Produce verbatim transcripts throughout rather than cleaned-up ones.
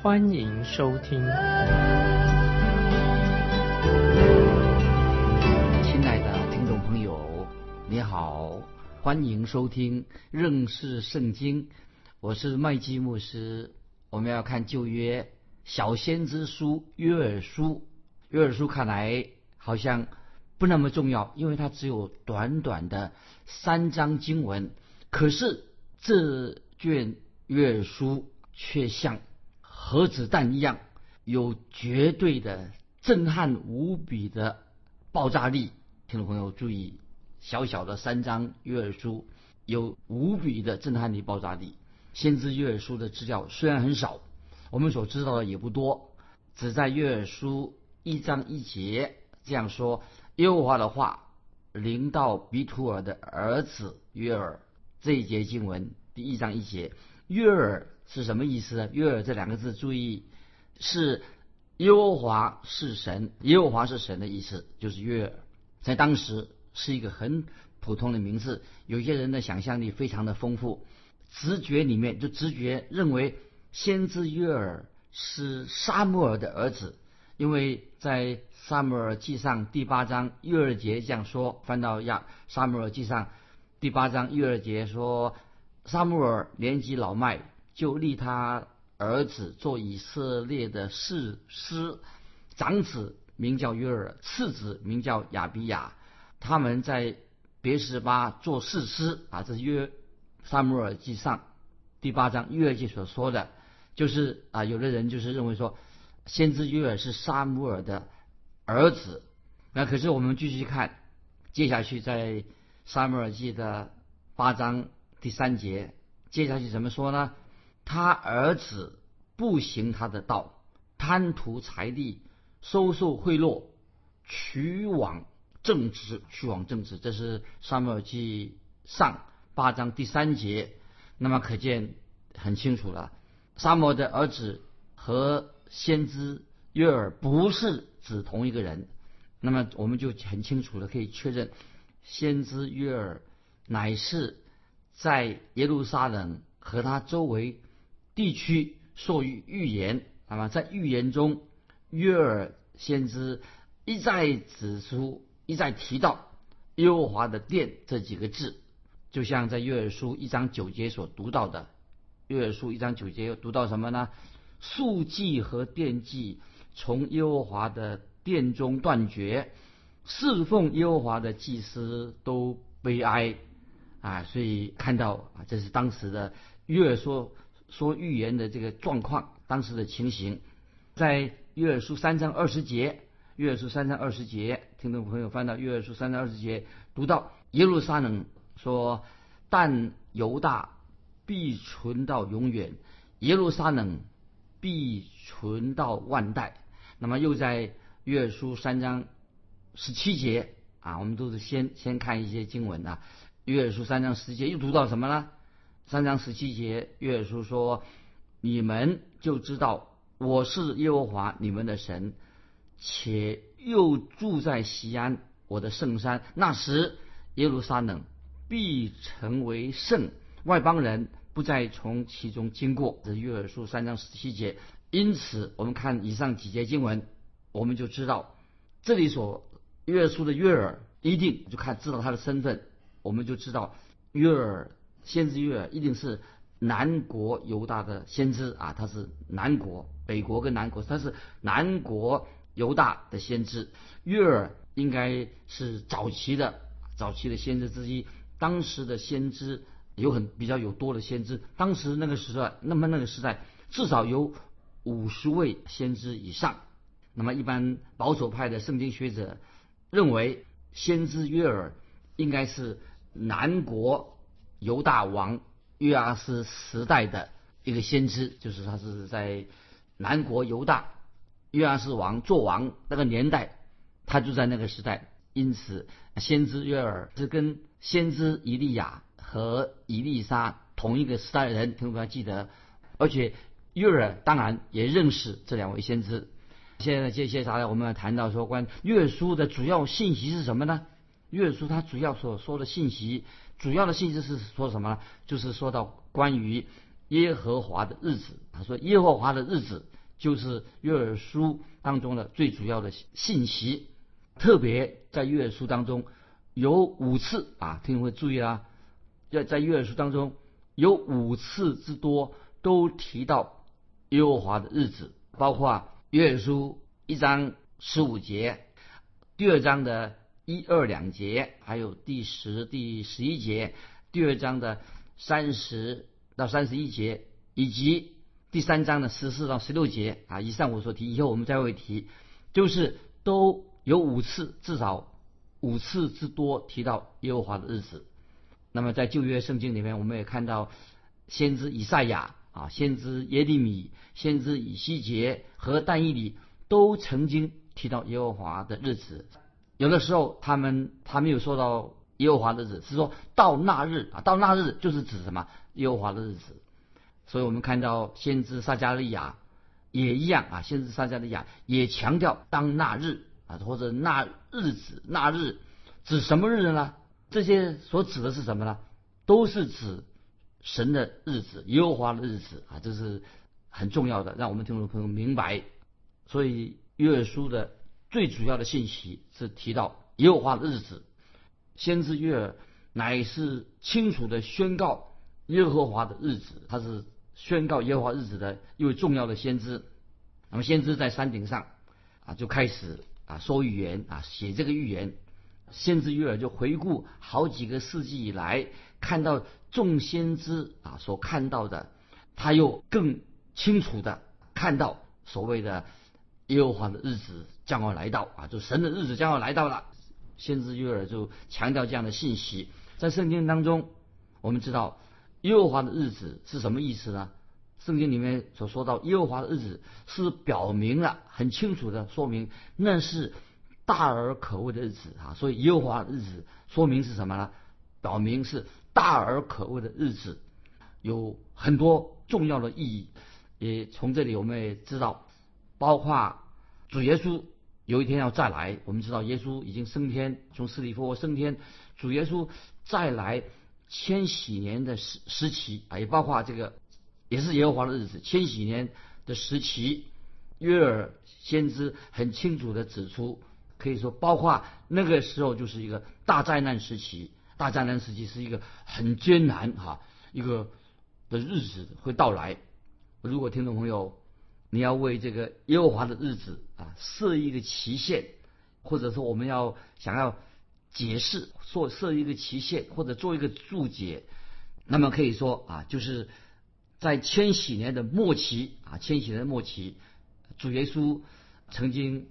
欢迎收听。亲爱的听众朋友，你好，欢迎收听认识圣经，我是麦基牧师。我们要看旧约小先知书约珥书。约珥书看来好像不那么重要，因为它只有短短的三章经文，可是这卷约珥书却像核子弹一样，有绝对的震撼无比的爆炸力。听众朋友注意，小小的三章约珥书有无比的震撼力、爆炸力。先知约珥书的资料虽然很少，我们所知道的也不多，只在约珥书一章一节这样说：耶和华的话临到比土尔的儿子约珥。这一节经文第一章一节，约珥是什么意思呢？约珥这两个字注意，是耶和华是神，耶和华是神的意思，就是约珥在当时是一个很普通的名字。有些人的想象力非常的丰富，直觉里面就直觉认为先知约珥是撒母耳的儿子，因为在撒母耳记上第八章约珥节这样说，翻到亚撒母耳记上第八章约珥节说，撒母耳年纪老迈，就立他儿子做以色列的士师，长子名叫约珥，次子名叫亚比雅，他们在别是巴做士师啊。这是约撒母耳记上第八章约珥节所说的，就是啊，有的人就是认为说先知约珥是撒母耳的儿子。那可是我们继续看，接下去在撒母耳记的八章第三节，接下去怎么说呢？他儿子不行他的道，贪图财利，收受贿赂，取往正直。取往正直，这是撒母耳记上八章第三节。那么可见很清楚了，撒母耳的儿子和先知约珥不是指同一个人。那么我们就很清楚的可以确认，先知约珥乃是在耶路撒冷和他周围地区受预言。那么在预言中，约珥先知一再指出，一再提到耶和华的殿这几个字，就像在约珥书一章九节所读到的。约珥书一章九节读到什么呢？数祭和奠祭从耶和华的殿中断绝，侍奉耶和华的祭司都悲哀啊！所以看到啊，这是当时的约珥说说预言的这个状况，当时的情形。在约珥书三章二十节，约珥书三章二十节，听众朋友翻到约珥书三章二十节，读到耶路撒冷说：“但犹大必存到永远，耶路撒冷必存到万代。”那么又在约珥书三章十七节啊，我们都是先先看一些经文啊。约珥书三章十节又读到什么呢？三章十七节，约珥书说：“你们就知道我是耶和华你们的神，且又住在锡安我的圣山。那时耶路撒冷必成为圣，外邦人不再从其中经过。”这是约珥书三章十七节。因此，我们看以上几节经文，我们就知道这里所约珥书的约珥一定就看知道他的身份，我们就知道约珥先知约珥一定是南国犹大的先知啊，他是南国，北国跟南国，他是南国犹大的先知。约珥应该是早期的早期的先知之一，当时的先知。有很比较有多的先知，当时那个时代，那么那个时代至少有五十位先知以上。那么一般保守派的圣经学者认为，先知约珥应该是南国犹大王约阿斯时代的一个先知，就是他是在南国犹大约阿施王做王那个年代，他就在那个时代。因此，先知约珥是跟先知以利亚和以利沙同一个时代的人，听众朋友记得。而且约珥当然也认识这两位先知。现在接下来我们要谈到说关约书的主要信息是什么呢？约书他主要所说的信息，主要的信息是说什么呢？就是说到关于耶和华的日子。他说耶和华的日子就是约珥书当中的最主要的信息。特别在约珥书当中有五次啊，听众会注意啦、啊，要在约珥书当中有五次之多都提到耶和华的日子，包括约珥书一章十五节，第二章的一二两节，还有第十、第十一节，第二章的三十到三十一节，以及第三章的十四到十六节啊。以上我所提，以后我们再会提，就是都有五次，至少五次之多提到耶和华的日子。那么在旧约圣经里面，我们也看到先知以赛亚啊，先知耶利米、先知以西结和但以理都曾经提到耶和华的日子。有的时候他们他没有说到耶和华的日子，是说到那日啊，到那日就是指什么？耶和华的日子。所以我们看到先知撒迦利亚也一样啊，先知撒迦利亚也强调当那日啊，或者那日子，那日指什么日呢？这些所指的是什么呢？都是指神的日子，耶和华的日子啊，这是很重要的，让我们听众朋友明白。所以约珥书的最主要的信息是提到耶和华的日子。先知约珥乃是清楚的宣告耶和华的日子，他是宣告耶和华日子的一位重要的先知。那么先知在山顶上啊，就开始啊说预言啊，写这个预言。先知约珥就回顾好几个世纪以来看到众先知啊所看到的，他又更清楚的看到所谓的耶和华的日子将要来到啊，就神的日子将要来到了。先知约珥就强调这样的信息。在圣经当中，我们知道耶和华的日子是什么意思呢？圣经里面所说到耶和华的日子，是表明了很清楚的说明那是大而可畏的日子啊。所以耶和华的日子说明是什么呢？表明是大而可畏的日子，有很多重要的意义。也从这里我们也知道，包括主耶稣有一天要再来。我们知道耶稣已经升天，从死里复活升天。主耶稣再来千禧年的时时期啊，也包括这个也是耶和华的日子，千禧年的时期。约珥先知很清楚地指出，可以说包括那个时候就是一个大灾难时期。大灾难时期是一个很艰难哈、啊、一个的日子会到来。如果听众朋友你要为这个耶和华的日子啊设一个期限，或者说我们要想要解释说设一个期限或者做一个注解，那么可以说啊，就是在千禧年的末期啊，千禧年的末期，主耶稣曾经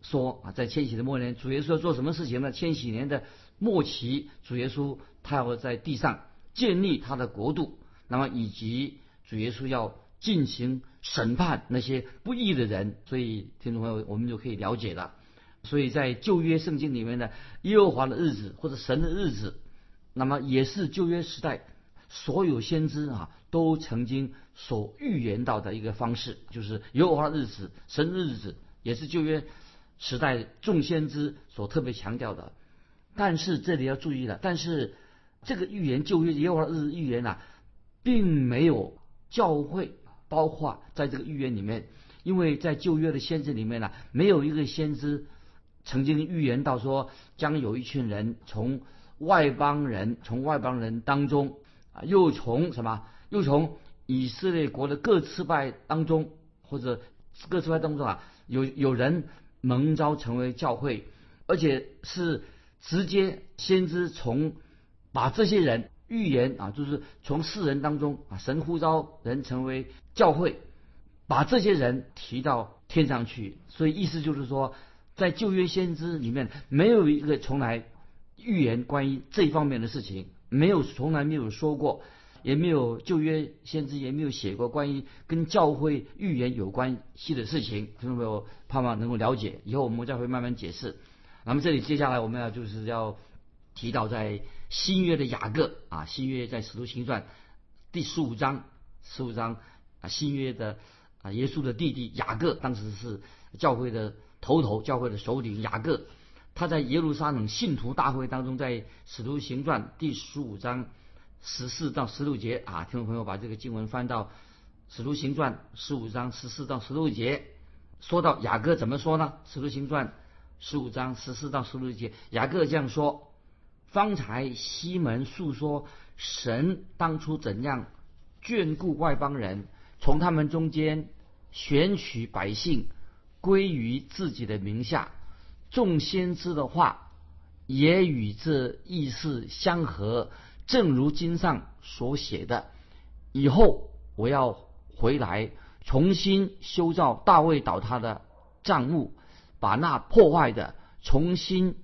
说啊，在千禧的末年，主耶稣要做什么事情呢？千禧年的末期，主耶稣他要在地上建立他的国度，那么以及主耶稣要进行审判那些不义的人。所以听众朋友，我们就可以了解了。所以在旧约圣经里面呢，耶和华的日子或者神的日子，那么也是旧约时代所有先知啊都曾经所预言到的一个方式，就是耶和华的日子、神的日子，也是旧约时代众先知所特别强调的。但是这里要注意了，但是这个预言，旧约耶和华的日子预言啊，并没有教会包括在这个预言里面。因为在旧约的先知里面呢、啊，没有一个先知曾经预言到说将有一群人从外邦人从外邦人当中啊，又从什么又从以色列国的各支派当中，或者各支派当中啊，有有人蒙召成为教会，而且是直接先知从把这些人预言啊，就是从世人当中啊，神呼召人成为教会，把这些人提到天上去。所以意思就是说，在旧约先知里面没有一个从来预言关于这方面的事情，没有从来没有说过也没有旧约先知也没有写过关于跟教会预言有关系的事情。听众朋友，盼望能够了解，以后我们再会慢慢解释。那么这里接下来我们要就是要提到在新约的雅各啊，新约在使徒行传第十五章，十五章啊，新约的啊，耶稣的弟弟雅各，当时是教会的头头，教会的首领雅各。他在耶路撒冷信徒大会当中，在使徒行传第十五章十四到十六节啊，听众朋友把这个经文翻到使徒行传十五章十四到十六节，说到雅各怎么说呢？使徒行传十五章十四到十六节，雅各这样说：方才西门述说神当初怎样眷顾外邦人，从他们中间选取百姓归于自己的名下，众先知的话也与这意思相合，正如经上所写的，以后我要回来重新修造大卫倒塌的帐幕，把那破坏的重新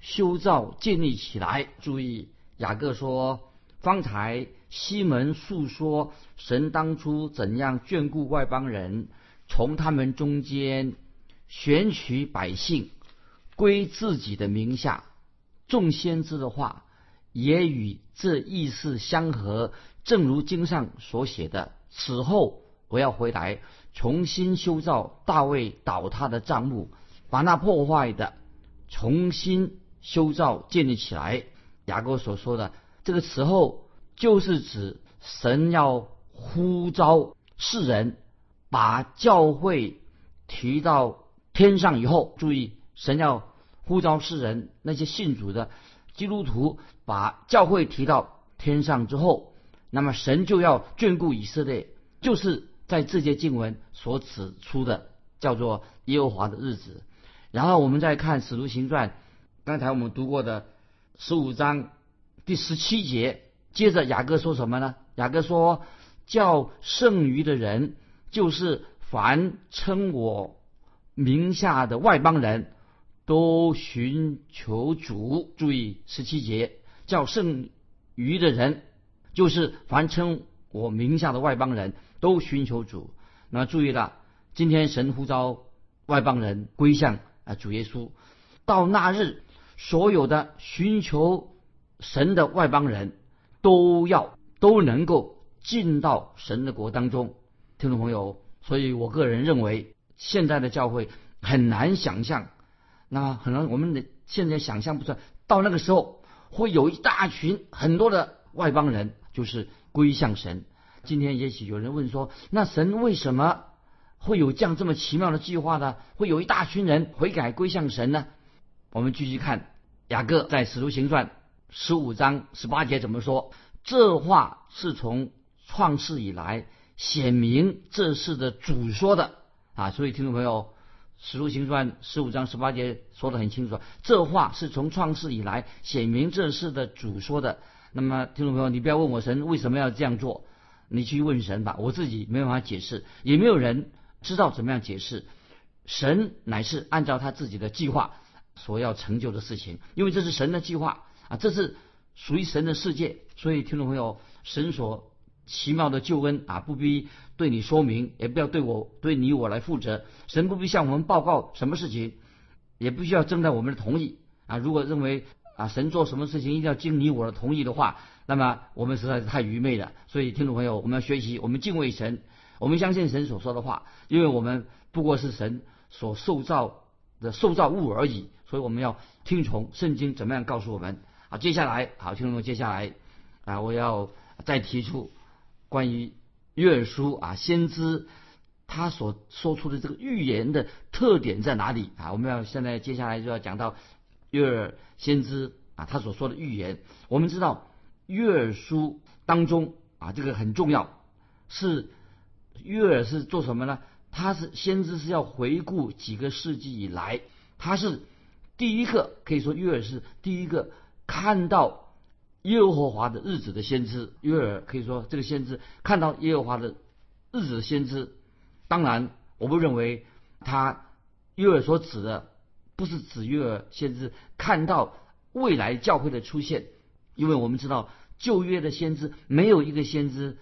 修造建立起来。注意，雅各说方才西门述说神当初怎样眷顾外邦人，从他们中间选取百姓归自己的名下，众先知的话也与这意思相合，正如经上所写的，此后我要回来重新修造大卫倒塌的帐幕，把那破坏的重新修造建立起来。雅各所说的这个此后，就是指神要呼召世人把教会提到天上以后，注意，神要呼召世人，那些信主的基督徒把教会提到天上之后，那么神就要眷顾以色列，就是在这些经文所指出的叫做耶和华的日子。然后我们再看使徒行传，刚才我们读过的十五章第十七节，接着雅各说什么呢？雅各说叫剩余的人，就是凡称我名下的外邦人，都寻求主。注意十七节，叫剩余的人，就是凡称我名下的外邦人，都寻求主。那注意了，今天神呼召外邦人归向啊主耶稣，到那日，所有的寻求神的外邦人都要都能够进到神的国当中。听众朋友，所以我个人认为，现在的教会很难想象。那可能我们现在想象不出来，到那个时候会有一大群很多的外邦人就是归向神。今天也许有人问说，那神为什么会有这样这么奇妙的计划呢？会有一大群人悔改归向神呢？我们继续看雅各在使徒行传十五章十八节怎么说，这话是从创世以来显明这事的主说的啊。所以听众朋友，使徒行传十五章十八节说得很清楚，这话是从创世以来显明这事的主说的。那么听众朋友，你不要问我神为什么要这样做，你去问神吧，我自己没办法解释，也没有人知道怎么样解释。神乃是按照他自己的计划所要成就的事情，因为这是神的计划啊，这是属于神的世界。所以听众朋友，神所奇妙的救恩啊，不必对你说明，也不要对我对你我来负责。神不必向我们报告什么事情，也不需要征得我们的同意啊。如果认为啊神做什么事情一定要经你我的同意的话，那么我们实在是太愚昧了。所以听众朋友，我们要学习，我们敬畏神，我们相信神所说的话，因为我们不过是神所受造的受造物而已。所以我们要听从圣经怎么样告诉我们啊。接下来好，听众朋友，接下来啊，我要再提出关于约珥书啊先知他所说出的这个预言的特点在哪里啊？我们要现在接下来就要讲到约珥先知啊他所说的预言。我们知道约珥书当中啊这个很重要，是约珥是做什么呢？他是先知是要回顾几个世纪以来，他是第一个，可以说约珥是第一个看到耶和华的日子的先知。约珥可以说这个先知看到耶和华的日子的先知，当然我不认为他约珥所指的不是指约珥先知看到未来教会的出现，因为我们知道旧约的先知没有一个先知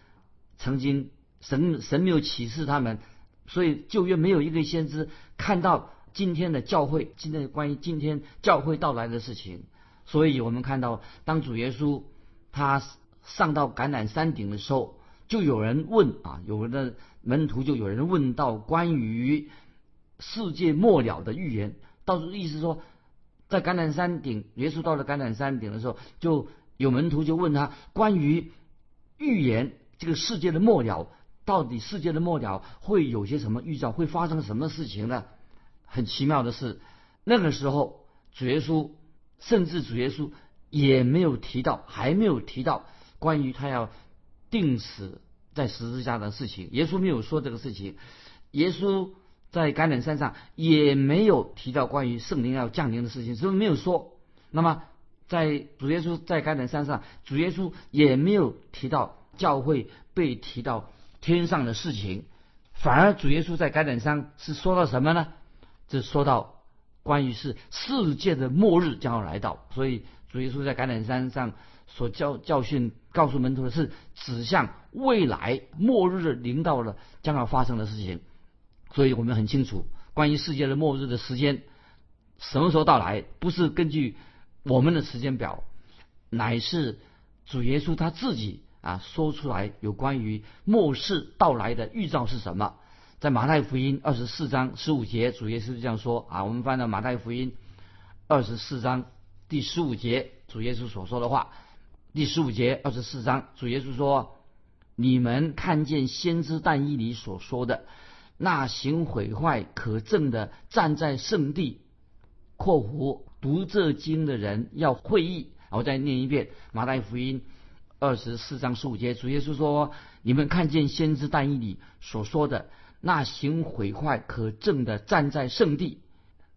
曾经神神没有启示他们，所以旧约没有一个先知看到今天的教会，今天关于今天教会到来的事情。所以我们看到当主耶稣他上到橄榄山顶的时候，就有人问啊，有的门徒就有人问到关于世界末了的预言。到时意思说，在橄榄山顶，耶稣到了橄榄山顶的时候，就有门徒就问他关于预言这个世界的末了，到底世界的末了会有些什么预兆，会发生什么事情呢？很奇妙的是，那个时候主耶稣甚至主耶稣也没有提到，还没有提到关于他要定死在十字架的事情，耶稣没有说这个事情。耶稣在橄榄山上也没有提到关于圣灵要降临的事情，所以没有说。那么在主耶稣在橄榄山上，主耶稣也没有提到教会被提到天上的事情，反而主耶稣在橄榄山是说到什么呢？这说到关于是世界的末日将要来到。所以主耶稣在橄榄山上所教教训告诉门徒的是指向未来末日临到了将要发生的事情。所以我们很清楚关于世界的末日的时间什么时候到来，不是根据我们的时间表，乃是主耶稣他自己啊说出来有关于末世到来的预兆是什么。在马太福音二十四章十五节，主耶稣这样说啊，我们翻到马太福音二十四章第十五节，主耶稣所说的话。第十五节，二十四章，主耶稣说：“你们看见先知但以理所说的，那行毁坏可憎的站在圣地（括弧读这经的人要会意）。”我再念一遍，马太福音二十四章十五节，主耶稣说：“你们看见先知但以理所说的。”那行毁坏可憎的站在圣地。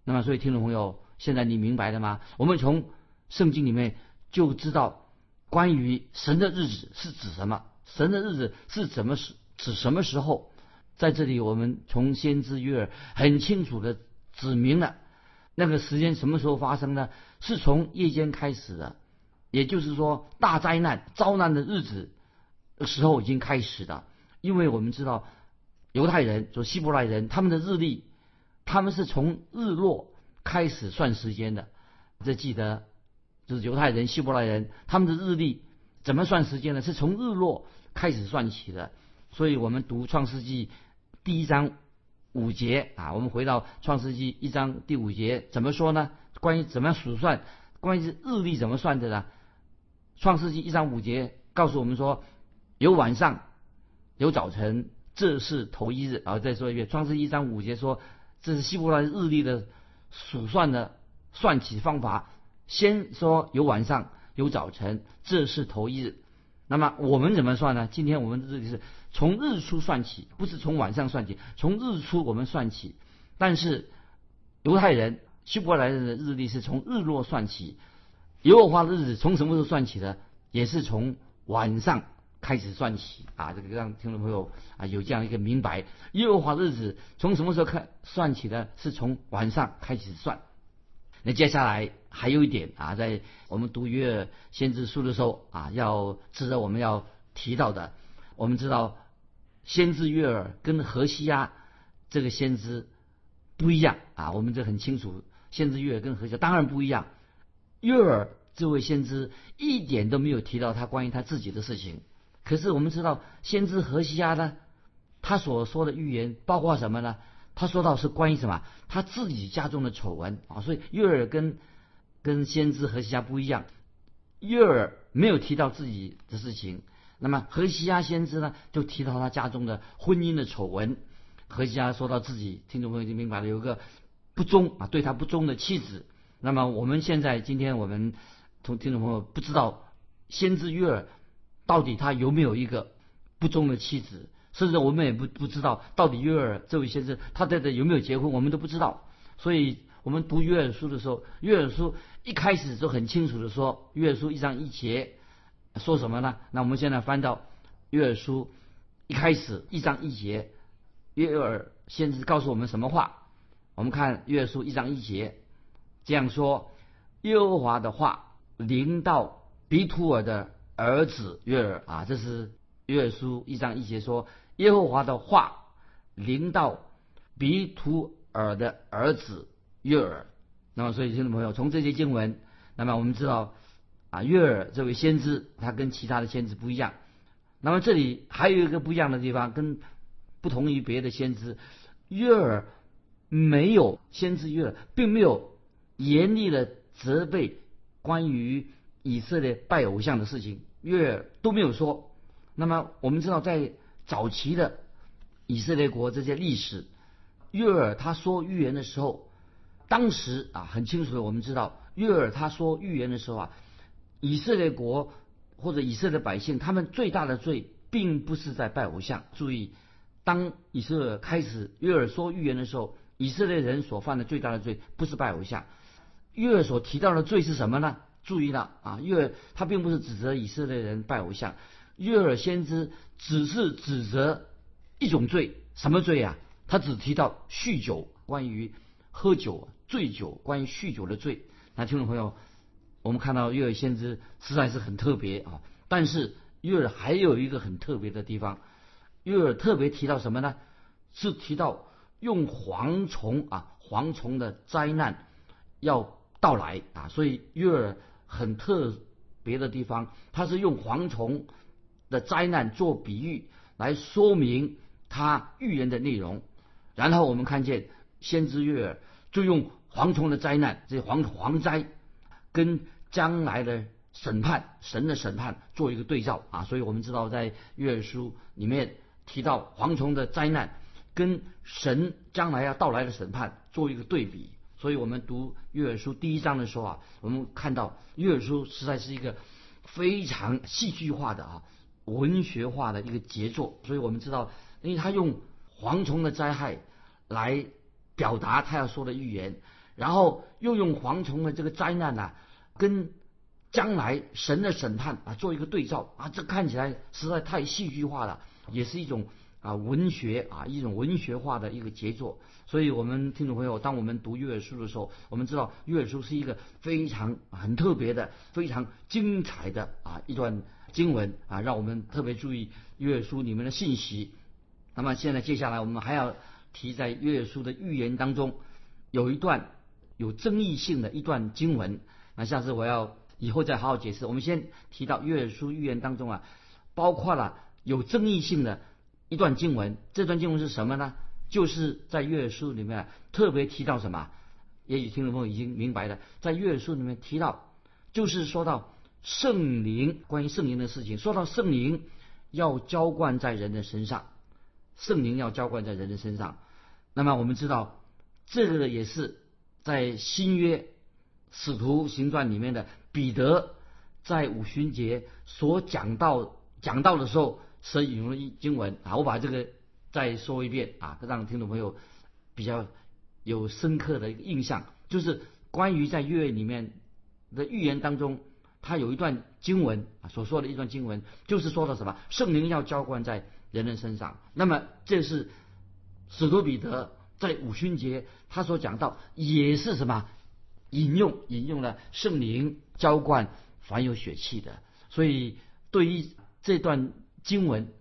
那么所以听众朋友，现在你明白了吗？我们从圣经里面就知道关于神的日子是指什么，神的日子是怎么指什么时候。在这里我们从先知约珥很清楚的指明了那个时间什么时候发生呢，是从夜间开始的，也就是说大灾难遭难的日子时候已经开始了。因为我们知道犹太人就希伯来人他们的日历，他们是从日落开始算时间的。这记得就是犹太人希伯来人他们的日历怎么算时间呢？是从日落开始算起的。所以我们读创世纪第一章五节啊，我们回到创世纪一章第五节怎么说呢？关于怎么样数算，关于日历怎么算的呢？创世纪一章五节告诉我们说，有晚上有早晨，这是头一日。然后再说一遍，创世一章五节说，这是希伯来日历的数算的算起方法，先说有晚上有早晨，这是头一日。那么我们怎么算呢？今天我们的日历是从日出算起，不是从晚上算起，从日出我们算起。但是犹太人希伯来人的日历是从日落算起，耶和华的日子从什么时候算起呢？也是从晚上开始算起啊，这个让听众朋友啊有这样一个明白，耶和华日子从什么时候开算起呢？是从晚上开始算。那接下来还有一点啊，在我们读约珥先知书的时候啊，要值得我们要提到的。我们知道先知约珥跟何西阿这个先知不一样啊，我们这很清楚，先知约珥跟何西阿当然不一样。约珥这位先知一点都没有提到他关于他自己的事情。可是我们知道先知何西阿呢，他所说的预言包括什么呢？他说到是关于什么？他自己家中的丑闻啊。所以约珥跟跟先知何西阿不一样，约珥没有提到自己的事情，那么何西阿先知呢就提到他家中的婚姻的丑闻。何西阿说到自己，听众朋友就明白了，有个不忠啊，对他不忠的妻子。那么我们现在今天我们从听众朋友不知道先知约珥到底他有没有一个不忠的妻子，甚至我们也不不知道到底约珥这位先生他到底有没有结婚，我们都不知道。所以我们读约珥书的时候，约珥书一开始就很清楚的说，约珥书一章一节说什么呢？那我们现在翻到约珥书一开始一章一节，约珥先知告诉我们什么话？我们看约珥书一章一节这样说，耶和华的话临到比土珥的儿子约珥啊，这是约珥书一章一节说，耶和华的话临到比土珥的儿子约珥。那么所以听众朋友，从这些经文，那么我们知道啊，约珥这位先知他跟其他的先知不一样。那么这里还有一个不一样的地方，跟不同于别的先知，约珥没有先知约珥并没有严厉的责备关于以色列拜偶像的事情，约珥都没有说。那么我们知道在早期的以色列国这些历史，约珥他说预言的时候，当时啊很清楚的，我们知道约珥他说预言的时候啊，以色列国或者以色列百姓他们最大的罪并不是在拜偶像。注意，当以色列开始约珥说预言的时候，以色列人所犯的最大的罪不是拜偶像。约珥所提到的罪是什么呢？注意了啊，约珥他并不是指责以色列人拜偶像，约珥先知只是指责一种罪。什么罪啊？他只提到酗酒，关于喝酒醉酒，关于酗酒的罪。那听众朋友，我们看到约珥先知实在是很特别啊。但是约珥还有一个很特别的地方，约珥特别提到什么呢？是提到用蝗虫啊，蝗虫的灾难要到来啊。所以约珥很特别的地方，他是用蝗虫的灾难做比喻来说明他预言的内容。然后我们看见先知约珥就用蝗虫的灾难，这蝗蝗灾跟将来的审判，神的审判做一个对照啊。所以我们知道在约珥书里面提到蝗虫的灾难跟神将来要到来的审判做一个对比。所以我们读约珥书第一章的时候啊，我们看到约珥书实在是一个非常戏剧化的啊，文学化的一个杰作。所以我们知道，因为他用蝗虫的灾害来表达他要说的预言，然后又用蝗虫的这个灾难啊跟将来神的审判啊做一个对照啊，这看起来实在太戏剧化了，也是一种啊文学啊一种文学化的一个杰作。所以我们听众朋友，当我们读约珥书的时候，我们知道约珥书是一个非常很特别的、非常精彩的啊一段经文啊，让我们特别注意约珥书里面的信息。那么现在接下来我们还要提，在约珥书的预言当中有一段有争议性的一段经文，那下次我要以后再好好解释。我们先提到约珥书预言当中啊，包括了有争议性的一段经文。这段经文是什么呢？就是在约珥书里面、啊、特别提到什么，也许听众朋友已经明白了，在约珥书里面提到就是说到圣灵，关于圣灵的事情，说到圣灵要浇灌在人的身上，圣灵要浇灌在人的身上。那么我们知道这个也是在新约使徒行传里面的彼得在五旬节所讲到讲到的时候所引用的经文啊。我把这个再说一遍啊，让听众朋友比较有深刻的印象，就是关于在约里面的预言当中，他有一段经文啊，所说的一段经文就是说到什么，圣灵要浇灌在人人身上。那么这是使徒彼得在五旬节他所讲到，也是什么引用引用了圣灵浇灌凡有血气的。所以对于这段经文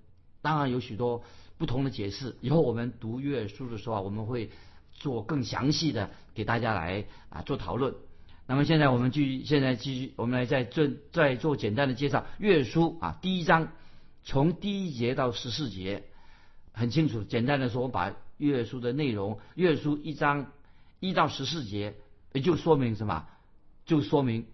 当然有许多不同的解释，以后我们读约珥书的时候、啊、我们会做更详细的给大家来啊做讨论。那么现在我们继现在继续，我们来再做再做简单的介绍。约珥书啊，第一章从第一节到十四节，很清楚。简单的说，我们把约珥书的内容，约珥书一章一到十四节，也就说明什么？就说明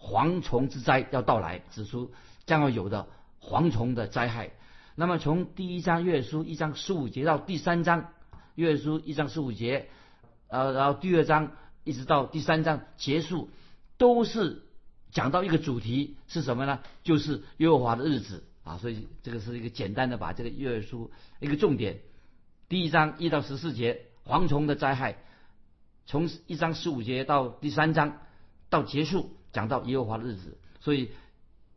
蝗虫之灾要到来，指出将要有的蝗虫的灾害。那么从第一章约珥书一章十五节到第三章约珥书一章十五节，呃，然后第二章。一直到第三章结束，都是讲到一个主题，是什么呢？就是耶和华的日子啊。所以这个是一个简单的把这个约珥书一个重点。第一章一到十四节蝗虫的灾害，从一章十五节到第三章到结束讲到耶和华的日子。所以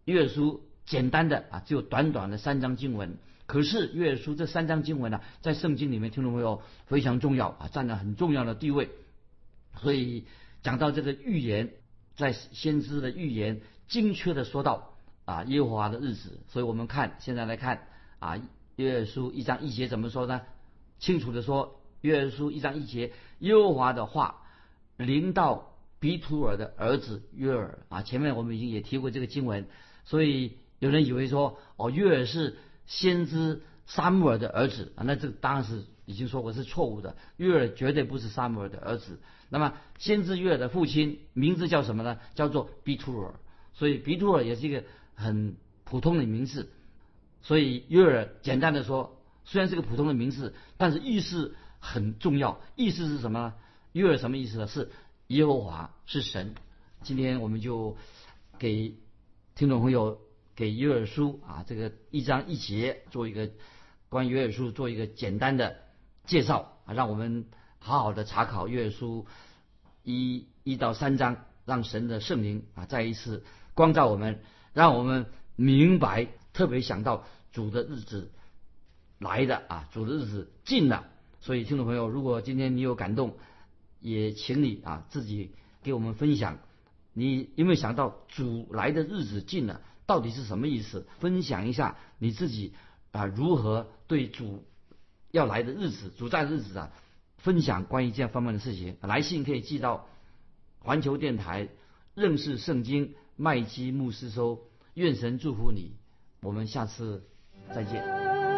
约珥书简单的啊，只有短短的三章经文。可是约珥书这三章经文啊，在圣经里面听众朋友非常重要啊，占了很重要的地位。所以讲到这个预言，在先知的预言精确的说到啊耶和华的日子。所以我们看现在来看啊约书一章一节怎么说呢？清楚的说，约书一章一节，耶和华的话临到比土尔的儿子约珥啊。前面我们已经也提过这个经文，所以有人以为说哦约珥是先知撒母耳的儿子啊，那这个当然是已经说过是错误的，约珥绝对不是撒母耳的儿子。那么先知约珥的父亲名字叫什么呢？叫做比土尔，所以比土尔也是一个很普通的名字。所以约珥简单的说，虽然是个普通的名字，但是意思很重要。意思是什么呢？约珥什么意思呢？是耶和华，是神。今天我们就给听众朋友给约珥书啊这个一章一节做一个关于约珥书做一个简单的介绍啊，让我们好好的查考约珥书一一到三章，让神的圣灵啊再一次光照我们，让我们明白，特别想到主的日子来的啊，主的日子近了。所以听众朋友，如果今天你有感动，也请你啊自己给我们分享，你因为想到主来的日子近了到底是什么意思，分享一下你自己啊如何对主要来的日子，主在的日子啊，分享关于这样方面的事情。来信可以寄到环球电台认识圣经麦基牧师收。愿神祝福你，我们下次再见。